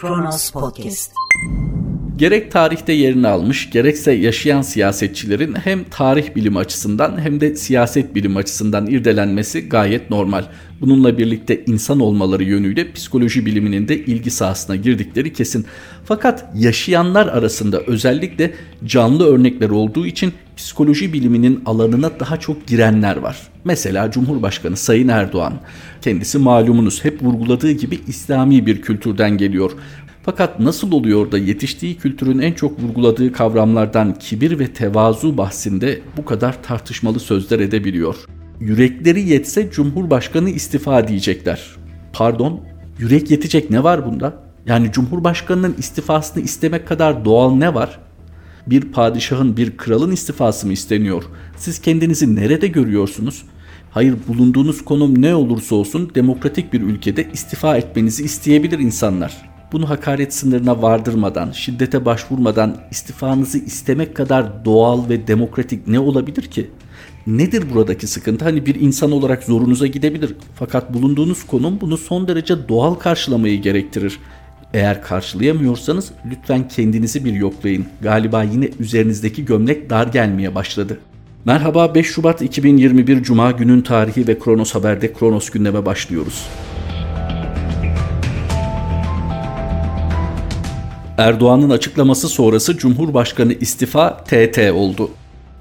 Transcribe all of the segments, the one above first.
Kronos Podcast. Gerek tarihte yerini almış, gerekse yaşayan siyasetçilerin hem tarih bilimi açısından hem de siyaset bilimi açısından irdelenmesi gayet normal. Bununla birlikte insan olmaları yönüyle psikoloji biliminin de ilgi sahasına girdikleri kesin. Fakat yaşayanlar arasında özellikle canlı örnekler olduğu için psikoloji biliminin alanına daha çok girenler var. Mesela Cumhurbaşkanı Sayın Erdoğan, kendisi malumunuz hep vurguladığı gibi İslami bir kültürden geliyor. Fakat nasıl oluyor da yetiştiği kültürün en çok vurguladığı kavramlardan kibir ve tevazu bahsinde bu kadar tartışmalı sözler edebiliyor? Yürekleri yetse Cumhurbaşkanı istifa diyecekler. Pardon, yürek yetecek ne var bunda? Yani Cumhurbaşkanının istifasını istemek kadar doğal ne var? Bir padişahın, bir kralın istifası mı isteniyor? Siz kendinizi nerede görüyorsunuz? Hayır, bulunduğunuz konum ne olursa olsun demokratik bir ülkede istifa etmenizi isteyebilir insanlar. Bunu hakaret sınırına vardırmadan, şiddete başvurmadan istifanızı istemek kadar doğal ve demokratik ne olabilir ki? Nedir buradaki sıkıntı? Hani bir insan olarak zorunuza gidebilir. Fakat bulunduğunuz konum bunu son derece doğal karşılamayı gerektirir. Eğer karşılayamıyorsanız lütfen kendinizi bir yoklayın. Galiba yine üzerinizdeki gömlek dar gelmeye başladı. Merhaba, 5 Şubat 2021 Cuma günün tarihi ve Kronos Haber'de Kronos gündeme başlıyoruz. Erdoğan'ın açıklaması sonrası Cumhurbaşkanı istifa TT oldu.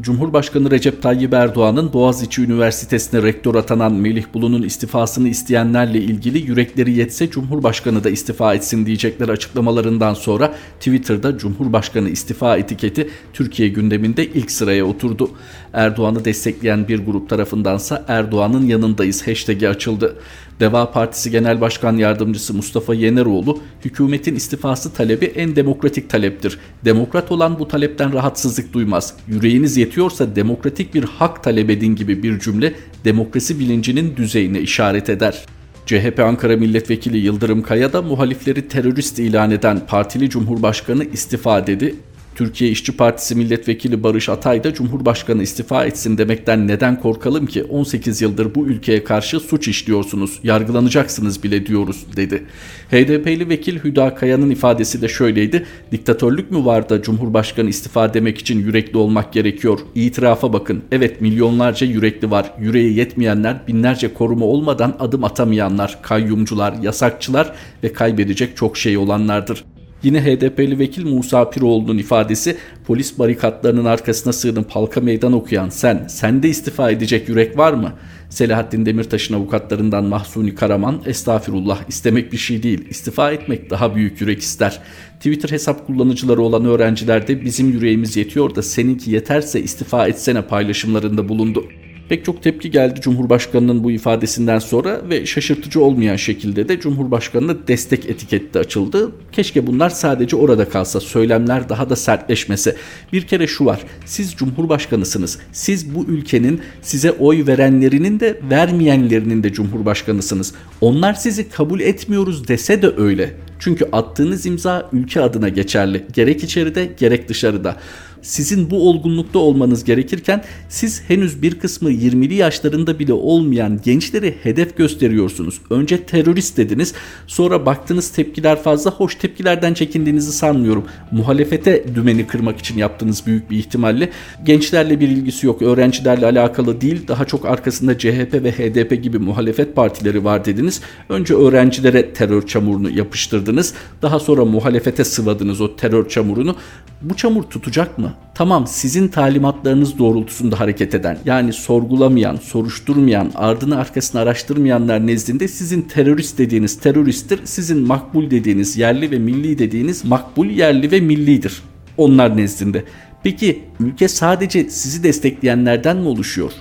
Cumhurbaşkanı Recep Tayyip Erdoğan'ın Boğaziçi Üniversitesi'ne rektör atanan Melih Bulu'nun istifasını isteyenlerle ilgili yürekleri yetse Cumhurbaşkanı da istifa etsin diyecekler açıklamalarından sonra Twitter'da Cumhurbaşkanı istifa etiketi Türkiye gündeminde ilk sıraya oturdu. Erdoğan'ı destekleyen bir grup tarafındansa Erdoğan'ın yanındayız hashtag'i açıldı. Deva Partisi Genel Başkan Yardımcısı Mustafa Yeneroğlu, hükümetin istifası talebi en demokratik taleptir. Demokrat olan bu talepten rahatsızlık duymaz. Yüreğiniz yetiyorsa demokratik bir hak talep edin gibi bir cümle demokrasi bilincinin düzeyine işaret eder. CHP Ankara Milletvekili Yıldırım Kaya da muhalifleri terörist ilan eden partili Cumhurbaşkanı istifa dedi. Türkiye İşçi Partisi Milletvekili Barış Atay da Cumhurbaşkanı istifa etsin demekten neden korkalım ki 18 yıldır bu ülkeye karşı suç işliyorsunuz, yargılanacaksınız bile diyoruz dedi. HDP'li vekil Hüda Kaya'nın ifadesi de şöyleydi: diktatörlük mü var da Cumhurbaşkanı istifa demek için yürekli olmak gerekiyor? İtirafa bakın, evet milyonlarca yürekli var, yüreği yetmeyenler, binlerce koruma olmadan adım atamayanlar, kayyumcular, yasakçılar ve kaybedecek çok şey olanlardır. Yine HDP'li vekil Musa Piroğlu'nun ifadesi, polis barikatlarının arkasına sığınıp halka meydan okuyan sende istifa edecek yürek var mı? Selahattin Demirtaş'ın avukatlarından Mahsuni Karaman, estağfirullah istemek bir şey değil, istifa etmek daha büyük yürek ister. Twitter hesap kullanıcıları olan öğrenciler de bizim yüreğimiz yetiyor da seninki yeterse istifa etsene paylaşımlarında bulundu. Pek çok tepki geldi Cumhurbaşkanı'nın bu ifadesinden sonra ve şaşırtıcı olmayan şekilde de Cumhurbaşkanı'na destek etiketi de açıldı. Keşke bunlar sadece orada kalsa, söylemler daha da sertleşmese. Bir kere şu var, siz Cumhurbaşkanısınız. Siz bu ülkenin, size oy verenlerinin de vermeyenlerinin de Cumhurbaşkanısınız. Onlar sizi kabul etmiyoruz dese de öyle. Çünkü attığınız imza ülke adına geçerli. Gerek içeride gerek dışarıda. Sizin bu olgunlukta olmanız gerekirken siz henüz bir kısmı 20'li yaşlarında bile olmayan gençleri hedef gösteriyorsunuz. Önce terörist dediniz, sonra baktınız tepkiler fazla, hoş tepkilerden çekindiğinizi sanmıyorum. Muhalefete dümeni kırmak için yaptığınız büyük bir ihtimalle. Gençlerle bir ilgisi yok, öğrencilerle alakalı değil, daha çok arkasında CHP ve HDP gibi muhalefet partileri var dediniz. Önce öğrencilere terör çamurunu yapıştırdınız, daha sonra muhalefete sıvadınız o terör çamurunu. Bu çamur tutacak mı? Tamam, sizin talimatlarınız doğrultusunda hareket eden, yani sorgulamayan, soruşturmayan, ardını arkasını araştırmayanlar nezdinde sizin terörist dediğiniz teröristtir, sizin makbul dediğiniz yerli ve milli dediğiniz makbul yerli ve millidir. Onlar nezdinde. Peki ülke sadece sizi destekleyenlerden mi oluşuyor?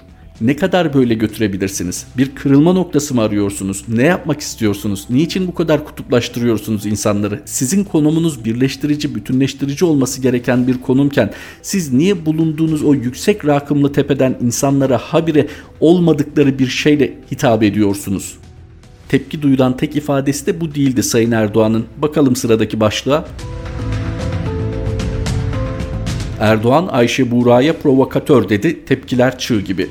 Ne kadar böyle götürebilirsiniz? Bir kırılma noktası mı arıyorsunuz? Ne yapmak istiyorsunuz? Niçin bu kadar kutuplaştırıyorsunuz insanları? Sizin konumunuz birleştirici, bütünleştirici olması gereken bir konumken siz niye bulunduğunuz o yüksek rakımlı tepeden insanlara habire olmadıkları bir şeyle hitap ediyorsunuz? Tepki duyulan tek ifadesi de bu değildi Sayın Erdoğan'ın. Bakalım sıradaki başlığa. Erdoğan Ayşe Buğra'ya provokatör dedi, tepkiler çığ gibi.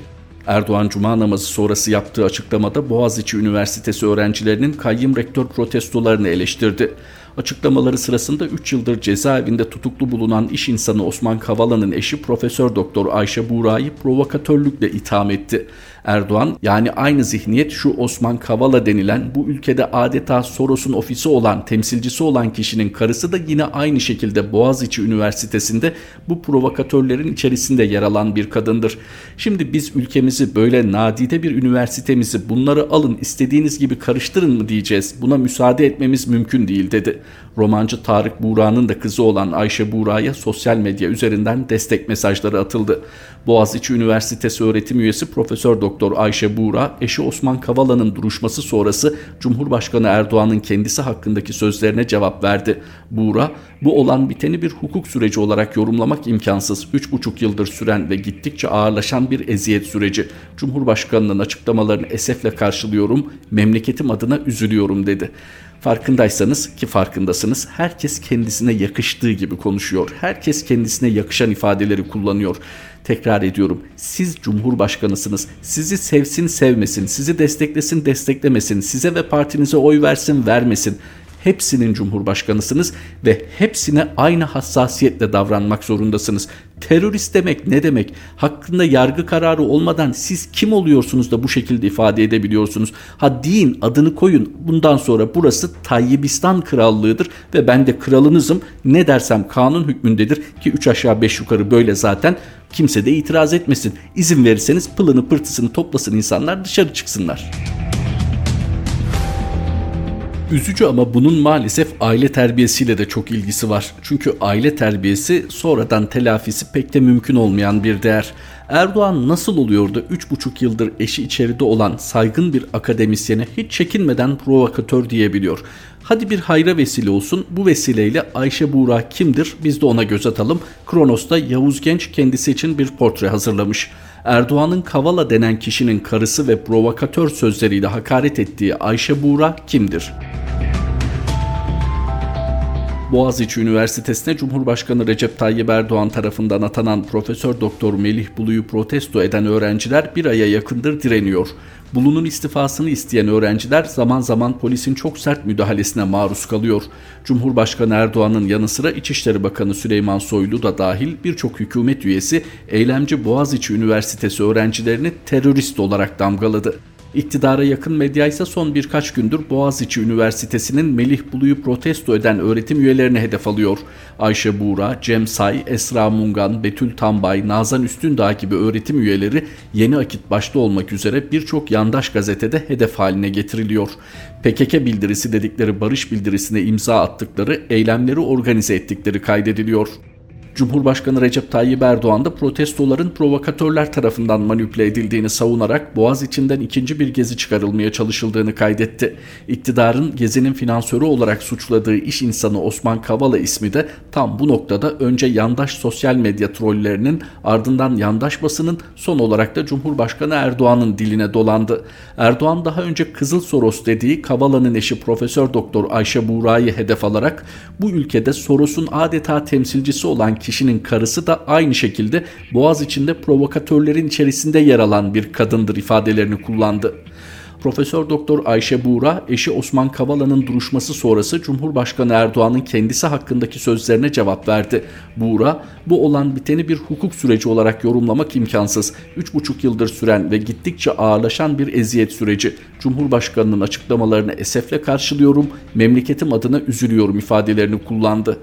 Erdoğan Cuma namazı sonrası yaptığı açıklamada Boğaziçi Üniversitesi öğrencilerinin kayyum rektör protestolarını eleştirdi. Açıklamaları sırasında 3 yıldır cezaevinde tutuklu bulunan iş insanı Osman Kavala'nın eşi Profesör Doktor Ayşe Buğra'yı provokatörlükle itham etti. Erdoğan, yani aynı zihniyet şu Osman Kavala denilen bu ülkede adeta Soros'un ofisi olan, temsilcisi olan kişinin karısı da yine aynı şekilde Boğaziçi Üniversitesi'nde bu provokatörlerin içerisinde yer alan bir kadındır. Şimdi biz ülkemizi böyle nadide bir üniversitemizi bunları alın istediğiniz gibi karıştırın mı diyeceğiz, buna müsaade etmemiz mümkün değil dedi. Romancı Tarık Buğra'nın da kızı olan Ayşe Buğra'ya sosyal medya üzerinden destek mesajları atıldı. Boğaziçi Üniversitesi öğretim üyesi Profesör Doktor Ayşe Buğra, eşi Osman Kavala'nın duruşması sonrası Cumhurbaşkanı Erdoğan'ın kendisi hakkındaki sözlerine cevap verdi. Buğra, bu olan biteni bir hukuk süreci olarak yorumlamak imkansız. 3,5 yıldır süren ve gittikçe ağırlaşan bir eziyet süreci. Cumhurbaşkanının açıklamalarını esefle karşılıyorum, memleketim adına üzülüyorum dedi. Farkındaysanız ki farkındasınız, herkes kendisine yakıştığı gibi konuşuyor. Herkes kendisine yakışan ifadeleri kullanıyor. Tekrar ediyorum, siz Cumhurbaşkanısınız. Sizi sevsin sevmesin, sizi desteklesin desteklemesin, size ve partinize oy versin vermesin. Hepsinin Cumhurbaşkanısınız ve hepsine aynı hassasiyetle davranmak zorundasınız. Terörist demek ne demek? Hakkında yargı kararı olmadan siz kim oluyorsunuz da bu şekilde ifade edebiliyorsunuz? Ha deyin, adını koyun. Bundan sonra burası Tayyibistan Krallığı'dır ve ben de kralınızım. Ne dersem kanun hükmündedir ki 3 aşağı 5 yukarı böyle zaten. Kimse de itiraz etmesin. İzin verirseniz pılını pırtısını toplasın insanlar, dışarı çıksınlar. Üzücü ama bunun maalesef aile terbiyesiyle de çok ilgisi var. Çünkü aile terbiyesi sonradan telafisi pek de mümkün olmayan bir değer. Erdoğan nasıl oluyor da 3,5 yıldır eşi içeride olan saygın bir akademisyene hiç çekinmeden provokatör diyebiliyor? Hadi bir hayra vesile olsun, bu vesileyle Ayşe Buğra kimdir biz de ona göz atalım. Kronos'ta Yavuz Genç kendisi için bir portre hazırlamış. Erdoğan'ın Kavala denen kişinin karısı ve provokatör sözleriyle hakaret ettiği Ayşe Buğra kimdir? Boğaziçi Üniversitesi'ne Cumhurbaşkanı Recep Tayyip Erdoğan tarafından atanan Profesör Doktor Melih Bulu'yu protesto eden öğrenciler bir aya yakındır direniyor. Bulu'nun istifasını isteyen öğrenciler zaman zaman polisin çok sert müdahalesine maruz kalıyor. Cumhurbaşkanı Erdoğan'ın yanı sıra İçişleri Bakanı Süleyman Soylu da dahil birçok hükümet üyesi eylemci Boğaziçi Üniversitesi öğrencilerini terörist olarak damgaladı. İktidara yakın medya ise son birkaç gündür Boğaziçi Üniversitesi'nin Melih Bulu'yu protesto eden öğretim üyelerine hedef alıyor. Ayşe Buğra, Cem Say, Esra Mungan, Betül Tambay, Nazan Üstündağ gibi öğretim üyeleri Yeni Akit başta olmak üzere birçok yandaş gazetede hedef haline getiriliyor. PKK bildirisi dedikleri barış bildirisine imza attıkları, eylemleri organize ettikleri kaydediliyor. Cumhurbaşkanı Recep Tayyip Erdoğan da protestoların provokatörler tarafından manipüle edildiğini savunarak Boğaziçi'nden ikinci bir gezi çıkarılmaya çalışıldığını kaydetti. İktidarın gezinin finansörü olarak suçladığı iş insanı Osman Kavala ismi de tam bu noktada önce yandaş sosyal medya trollerinin, ardından yandaş basının, son olarak da Cumhurbaşkanı Erdoğan'ın diline dolandı. Erdoğan daha önce Kızıl Soros dediği Kavala'nın eşi Profesör Doktor Ayşe Buğra'yı hedef alarak bu ülkede Soros'un adeta temsilcisi olan kişinin karısı da aynı şekilde Boğaziçi'nde provokatörlerin içerisinde yer alan bir kadındır ifadelerini kullandı. Profesör Doktor Ayşe Buğra, eşi Osman Kavala'nın duruşması sonrası Cumhurbaşkanı Erdoğan'ın kendisi hakkındaki sözlerine cevap verdi. Buğra, bu olan biteni bir hukuk süreci olarak yorumlamak imkansız. 3,5 yıldır süren ve gittikçe ağırlaşan bir eziyet süreci. Cumhurbaşkanının açıklamalarını esefle karşılıyorum, memleketim adına üzülüyorum ifadelerini kullandı.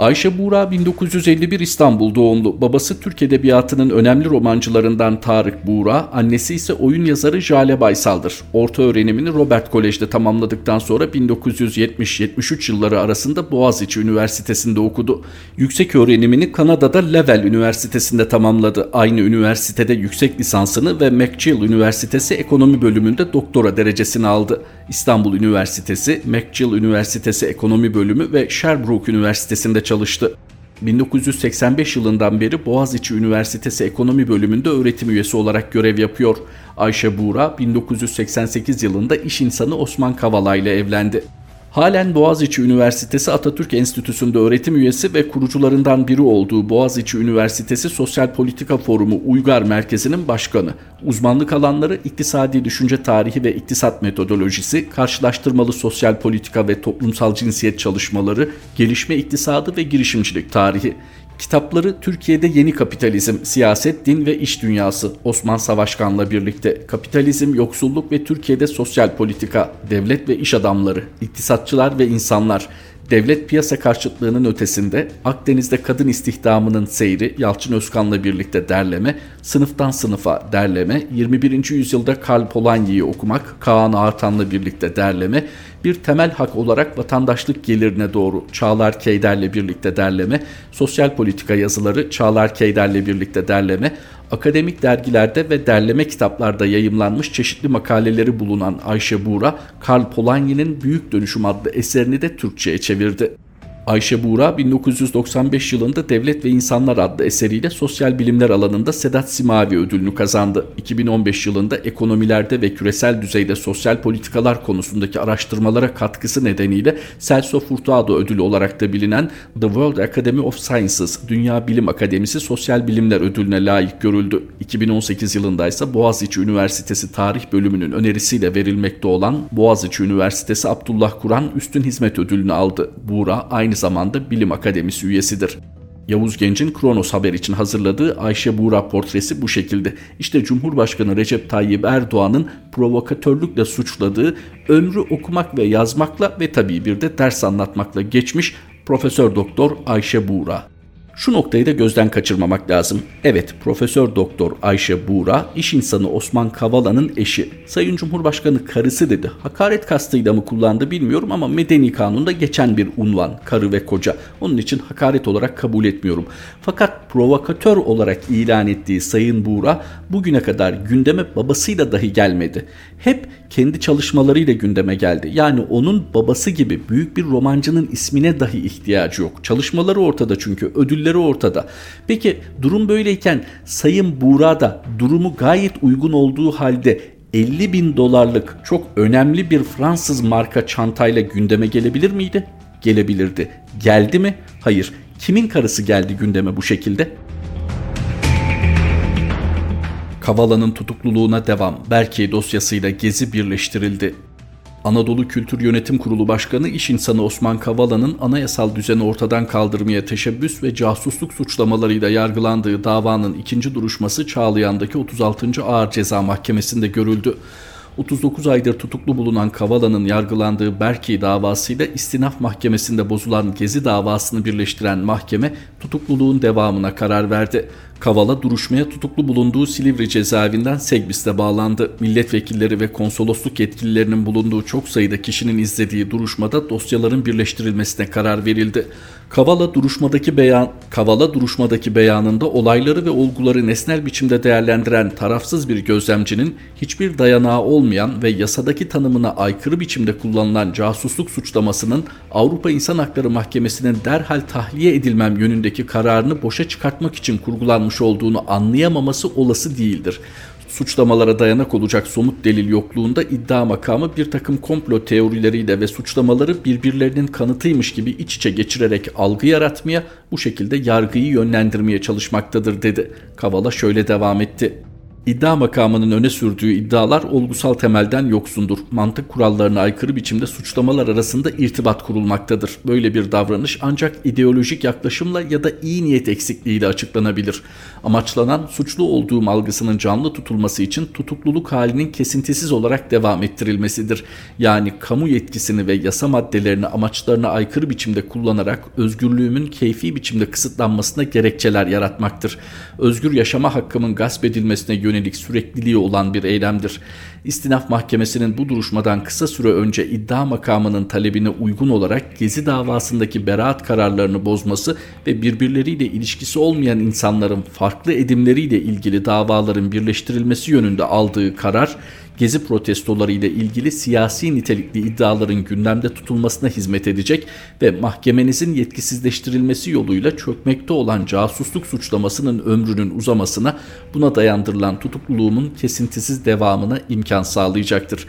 Ayşe Buğra 1951 İstanbul doğumlu. Babası Türk edebiyatının önemli romancılarından Tarık Buğra, annesi ise oyun yazarı Jale Baysal'dır. Orta öğrenimini Robert Kolej'de tamamladıktan sonra 1970-73 yılları arasında Boğaziçi Üniversitesi'nde okudu. Yüksek öğrenimini Kanada'da Laval Üniversitesi'nde tamamladı. Aynı üniversitede yüksek lisansını ve McGill Üniversitesi Ekonomi bölümünde doktora derecesini aldı. İstanbul Üniversitesi, McGill Üniversitesi Ekonomi bölümü ve Sherbrooke Üniversitesi'nde çalıştı. 1985 yılından beri Boğaziçi Üniversitesi Ekonomi bölümünde öğretim üyesi olarak görev yapıyor. Ayşe Buğra 1988 yılında iş insanı Osman Kavala ile evlendi. Halen Boğaziçi Üniversitesi Atatürk Enstitüsü'nde öğretim üyesi ve kurucularından biri olduğu Boğaziçi Üniversitesi Sosyal Politika Forumu Uygar Merkezi'nin başkanı. Uzmanlık alanları iktisadi düşünce tarihi ve iktisat metodolojisi, karşılaştırmalı sosyal politika ve toplumsal cinsiyet çalışmaları, gelişme iktisadı ve girişimcilik tarihi. Kitapları Türkiye'de Yeni Kapitalizm, Siyaset, Din ve İş Dünyası, Osman Savaşkan'la birlikte Kapitalizm, Yoksulluk ve Türkiye'de Sosyal Politika, Devlet ve İş Adamları, İktisatçılar ve İnsanlar, Devlet Piyasa Karşıtlığının Ötesinde, Akdeniz'de Kadın İstihdamının Seyri, Yalçın Özkan'la birlikte derleme, Sınıftan Sınıfa derleme, 21. yüzyılda Karl Polanyi'yi okumak, Kaan Artan'la birlikte derleme, Bir Temel Hak olarak Vatandaşlık Gelirine Doğru, Çağlar Keyder'le birlikte derleme, Sosyal Politika Yazıları, Çağlar Keyder'le birlikte derleme, akademik dergilerde ve derleme kitaplarda yayımlanmış çeşitli makaleleri bulunan Ayşe Buğra, Karl Polanyi'nin Büyük Dönüşüm adlı eserini de Türkçe'ye çevirdi. Ayşe Buğra 1995 yılında Devlet ve İnsanlar adlı eseriyle sosyal bilimler alanında Sedat Simavi ödülünü kazandı. 2015 yılında ekonomilerde ve küresel düzeyde sosyal politikalar konusundaki araştırmalara katkısı nedeniyle Celso Furtado ödülü olarak da bilinen The World Academy of Sciences, Dünya Bilim Akademisi Sosyal Bilimler ödülüne layık görüldü. 2018 yılında ise Boğaziçi Üniversitesi Tarih Bölümünün önerisiyle verilmekte olan Boğaziçi Üniversitesi Abdullah Kur'an Üstün Hizmet ödülünü aldı. Buğra aynı zamanda Bilim Akademisi üyesidir. Yavuz Genç'in Kronos Haber için hazırladığı Ayşe Buğra portresi bu şekilde. İşte Cumhurbaşkanı Recep Tayyip Erdoğan'ın provokatörlükle suçladığı, ömrü okumak ve yazmakla ve tabii bir de ders anlatmakla geçmiş Profesör Doktor Ayşe Buğra. Şu noktayı da gözden kaçırmamak lazım. Evet, Profesör Doktor Ayşe Buğra, iş insanı Osman Kavala'nın eşi. Sayın Cumhurbaşkanı karısı dedi. Hakaret kastıyla mı kullandı bilmiyorum ama medeni kanunda geçen bir unvan, karı ve koca. Onun için hakaret olarak kabul etmiyorum. Fakat provokatör olarak ilan ettiği Sayın Buğra bugüne kadar gündeme babasıyla dahi gelmedi. Hep kendi çalışmalarıyla gündeme geldi. Yani onun babası gibi büyük bir romancının ismine dahi ihtiyacı yok. Çalışmaları ortada çünkü, ödülleri ortada. Peki durum böyleyken Sayın Buğra da durumu gayet uygun olduğu halde $50.000 çok önemli bir Fransız marka çantayla gündeme gelebilir miydi? Gelebilirdi. Geldi mi? Hayır. Kimin karısı geldi gündeme bu şekilde? Kavala'nın tutukluluğuna devam. Berke dosyasıyla Gezi birleştirildi. Anadolu Kültür Yönetim Kurulu Başkanı iş insanı Osman Kavala'nın anayasal düzeni ortadan kaldırmaya teşebbüs ve casusluk suçlamalarıyla yargılandığı davanın ikinci duruşması Çağlayan'daki 36. Ağır Ceza Mahkemesi'nde görüldü. 39 aydır tutuklu bulunan Kavala'nın yargılandığı Berke davasıyla İstinaf Mahkemesi'nde bozulan Gezi davasını birleştiren mahkeme tutukluluğun devamına karar verdi. Kavala duruşmaya tutuklu bulunduğu Silivri cezaevinden Segbis'te bağlandı. Milletvekilleri ve konsolosluk yetkililerinin bulunduğu çok sayıda kişinin izlediği duruşmada dosyaların birleştirilmesine karar verildi. Kavala duruşmadaki beyanında olayları ve olguları nesnel biçimde değerlendiren tarafsız bir gözlemcinin hiçbir dayanağı olmayan ve yasadaki tanımına aykırı biçimde kullanılan casusluk suçlamasının Avrupa İnsan Hakları Mahkemesi'nin derhal tahliye edilmem yönündeki kararını boşa çıkartmak için kurgulanmıştır olduğunu anlayamaması olası değildir. Suçlamalara dayanak olacak somut delil yokluğunda iddia makamı bir takım komplo teorileriyle ve suçlamaları birbirlerinin kanıtıymış gibi iç içe geçirerek algı yaratmaya, bu şekilde yargıyı yönlendirmeye çalışmaktadır dedi. Kavala şöyle devam etti. İddia makamının öne sürdüğü iddialar olgusal temelden yoksundur. Mantık kurallarına aykırı biçimde suçlamalar arasında irtibat kurulmaktadır. Böyle bir davranış ancak ideolojik yaklaşımla ya da iyi niyet eksikliğiyle açıklanabilir. Amaçlanan suçlu olduğum algısının canlı tutulması için tutukluluk halinin kesintisiz olarak devam ettirilmesidir. Yani kamu yetkisini ve yasa maddelerini amaçlarına aykırı biçimde kullanarak özgürlüğümün keyfi biçimde kısıtlanmasına gerekçeler yaratmaktır. Özgür yaşama hakkımın gasp edilmesine yönelik sürekliliği olan bir eylemdir. İstinaf Mahkemesi'nin bu duruşmadan kısa süre önce iddia makamının talebine uygun olarak Gezi davasındaki beraat kararlarını bozması ve birbirleriyle ilişkisi olmayan insanların farklı edimleriyle ilgili davaların birleştirilmesi yönünde aldığı karar, Gezi protestolarıyla ilgili siyasi nitelikli iddiaların gündemde tutulmasına hizmet edecek ve mahkemenizin yetkisizleştirilmesi yoluyla çökmekte olan casusluk suçlamasının ömrünün uzamasına, buna dayandırılan tutukluluğumun kesintisiz devamına imkan sağlayacaktır.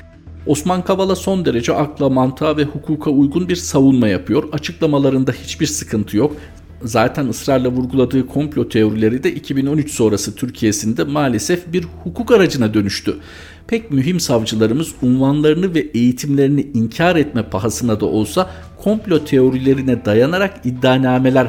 Osman Kavala son derece akla, mantığa ve hukuka uygun bir savunma yapıyor. Açıklamalarında hiçbir sıkıntı yok. Zaten ısrarla vurguladığı komplo teorileri de 2013 sonrası Türkiye'sinde maalesef bir hukuk aracına dönüştü. Pek mühim savcılarımız unvanlarını ve eğitimlerini inkar etme pahasına da olsa komplo teorilerine dayanarak iddianameler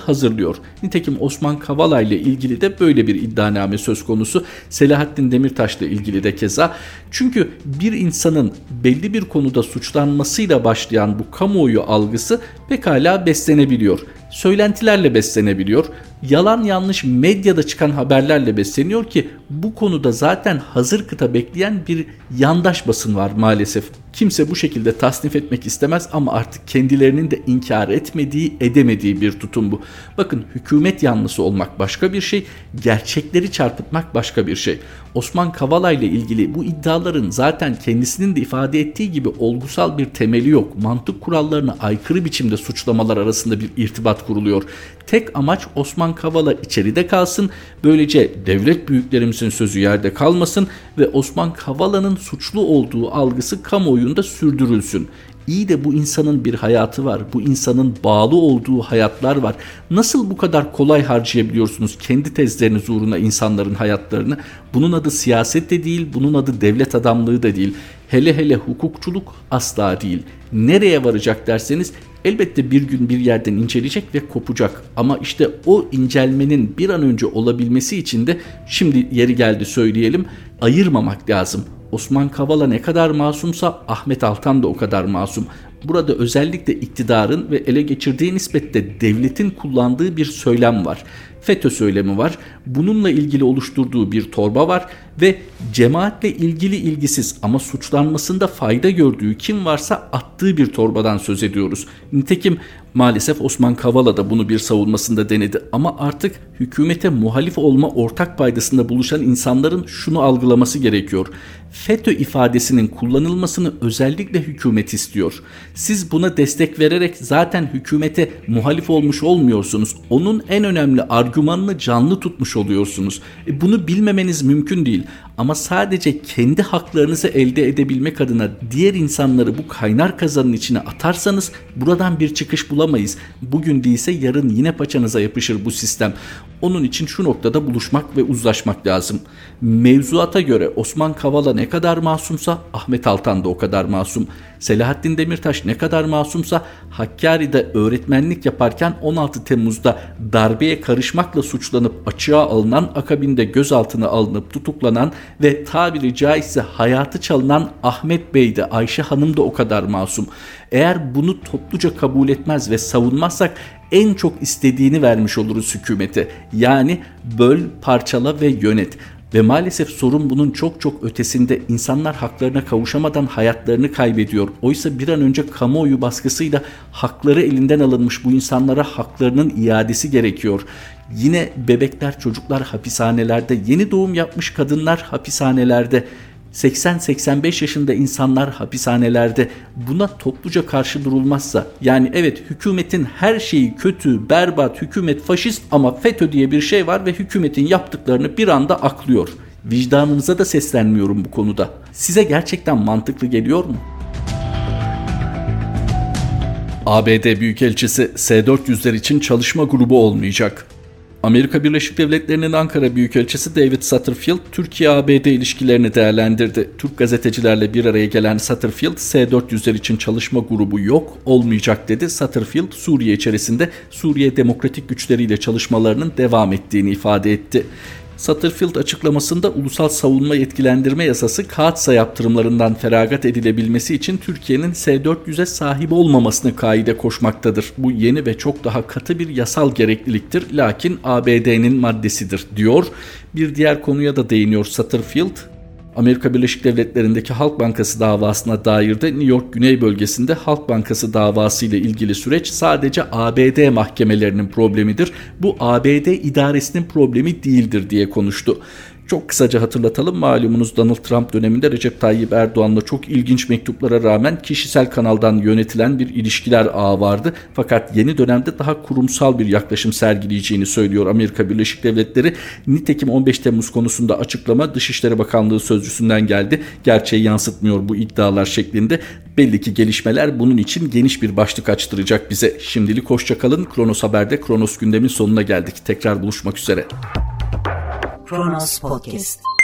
hazırlıyor. Nitekim Osman Kavala ile ilgili de böyle bir iddianame söz konusu. Selahattin Demirtaş ile ilgili de keza. Çünkü bir insanın belli bir konuda suçlanmasıyla başlayan bu kamuoyu algısı pekala beslenebiliyor. Söylentilerle beslenebiliyor. Yalan yanlış medyada çıkan haberlerle besleniyor ki bu konuda zaten hazır kıta bekleyen bir yandaş basın var maalesef. Kimse bu şekilde tasnif etmek istemez ama artık kendilerinin de inkar etmediği, edemediği bir tutum bu. Bakın, hükümet yanlısı olmak başka bir şey, gerçekleri çarpıtmak başka bir şey. Osman Kavala ile ilgili bu iddiaların zaten kendisinin de ifade ettiği gibi olgusal bir temeli yok. Mantık kurallarına aykırı biçimde suçlamalar arasında bir irtibat kuruluyor. Tek amaç Osman Kavala içeride kalsın, böylece devlet büyüklerimizin sözü yerde kalmasın ve Osman Kavala'nın suçlu olduğu algısı kamuoyunda sürdürülsün. İyi de bu insanın bir hayatı var. Bu insanın bağlı olduğu hayatlar var. Nasıl bu kadar kolay harcayabiliyorsunuz kendi tezleriniz uğruna insanların hayatlarını? Bunun adı siyaset de değil, bunun adı devlet adamlığı da değil. Hele hele hukukçuluk asla değil. Nereye varacak derseniz elbette bir gün bir yerden inceleyecek ve kopacak. Ama işte o incelmenin bir an önce olabilmesi için de şimdi yeri geldi söyleyelim, ayırmamak lazım. Osman Kavala ne kadar masumsa Ahmet Altan da o kadar masum. Burada özellikle iktidarın ve ele geçirdiği nispette devletin kullandığı bir söylem var. FETÖ söylemi var. Bununla ilgili oluşturduğu bir torba var ve cemaatle ilgili ilgisiz ama suçlanmasında fayda gördüğü kim varsa attığı bir torbadan söz ediyoruz. Nitekim maalesef Osman Kavala da bunu bir savunmasında denedi ama artık hükümete muhalif olma ortak paydasında buluşan insanların şunu algılaması gerekiyor. FETÖ ifadesinin kullanılmasını özellikle hükümet istiyor. Siz buna destek vererek zaten hükümete muhalif olmuş olmuyorsunuz. Onun en önemli argümanını canlı tutmuş oluyorsunuz. Bunu bilmemeniz mümkün değil. Ama sadece kendi haklarınızı elde edebilmek adına diğer insanları bu kaynar kazanın içine atarsanız buradan bir çıkış bulamayız. Bugün değilse yarın yine paçanıza yapışır bu sistem. Onun için şu noktada buluşmak ve uzlaşmak lazım. Mevzuata göre Osman Kavala ne kadar masumsa Ahmet Altan da o kadar masum. Selahattin Demirtaş ne kadar masumsa Hakkari'de öğretmenlik yaparken 16 Temmuz'da darbeye karışmakla suçlanıp açığa alınan, akabinde gözaltına alınıp tutuklanan ve tabiri caizse hayatı çalınan Ahmet Bey de Ayşe Hanım da o kadar masum. Eğer bunu topluca kabul etmez ve savunmazsak en çok istediğini vermiş oluruz hükümete. Yani böl, parçala ve yönet. Ve maalesef sorun bunun çok çok ötesinde. İnsanlar haklarına kavuşamadan hayatlarını kaybediyor. Oysa bir an önce kamuoyu baskısıyla hakları elinden alınmış bu insanlara haklarının iadesi gerekiyor. Yine bebekler, çocuklar hapishanelerde, yeni doğum yapmış kadınlar hapishanelerde, 80-85 yaşında insanlar hapishanelerde. Buna topluca karşı durulmazsa, yani evet hükümetin her şeyi kötü, berbat, hükümet faşist ama FETÖ diye bir şey var ve hükümetin yaptıklarını bir anda aklıyor. Vicdanınıza da seslenmiyorum bu konuda. Size gerçekten mantıklı geliyor mu? ABD Büyükelçisi S-400'ler için çalışma grubu olmayacak. Amerika Birleşik Devletleri'nin Ankara Büyükelçisi David Sutterfield, Türkiye-ABD ilişkilerini değerlendirdi. Türk gazetecilerle bir araya gelen Sutterfield, S-400'ler için çalışma grubu yok, olmayacak dedi. Sutterfield, Suriye içerisinde Suriye demokratik güçleriyle çalışmalarının devam ettiğini ifade etti. Sutterfield açıklamasında Ulusal Savunma Yetkilendirme Yasası Kaatsa yaptırımlarından feragat edilebilmesi için Türkiye'nin S-400'e sahip olmamasını kaide koşmaktadır. Bu yeni ve çok daha katı bir yasal gerekliliktir, lakin ABD'nin maddesidir diyor. Bir diğer konuya da değiniyor Sutterfield. Amerika Birleşik Devletleri'ndeki Halk Bankası davasına dair de New York Güney bölgesinde Halk Bankası davası ile ilgili süreç sadece ABD mahkemelerinin problemidir. Bu ABD idaresinin problemi değildir diye konuştu. Çok kısaca hatırlatalım, malumunuz Donald Trump döneminde Recep Tayyip Erdoğan'la çok ilginç mektuplara rağmen kişisel kanaldan yönetilen bir ilişkiler ağı vardı. Fakat yeni dönemde daha kurumsal bir yaklaşım sergileyeceğini söylüyor Amerika Birleşik Devletleri. Nitekim 15 Temmuz konusunda açıklama Dışişleri Bakanlığı sözcüsünden geldi. Gerçeği yansıtmıyor bu iddialar şeklinde. Belli ki gelişmeler bunun için geniş bir başlık açtıracak bize. Şimdilik hoşçakalın. Kronos Haber'de Kronos gündemin sonuna geldik. Tekrar buluşmak üzere. Kronos Podcast.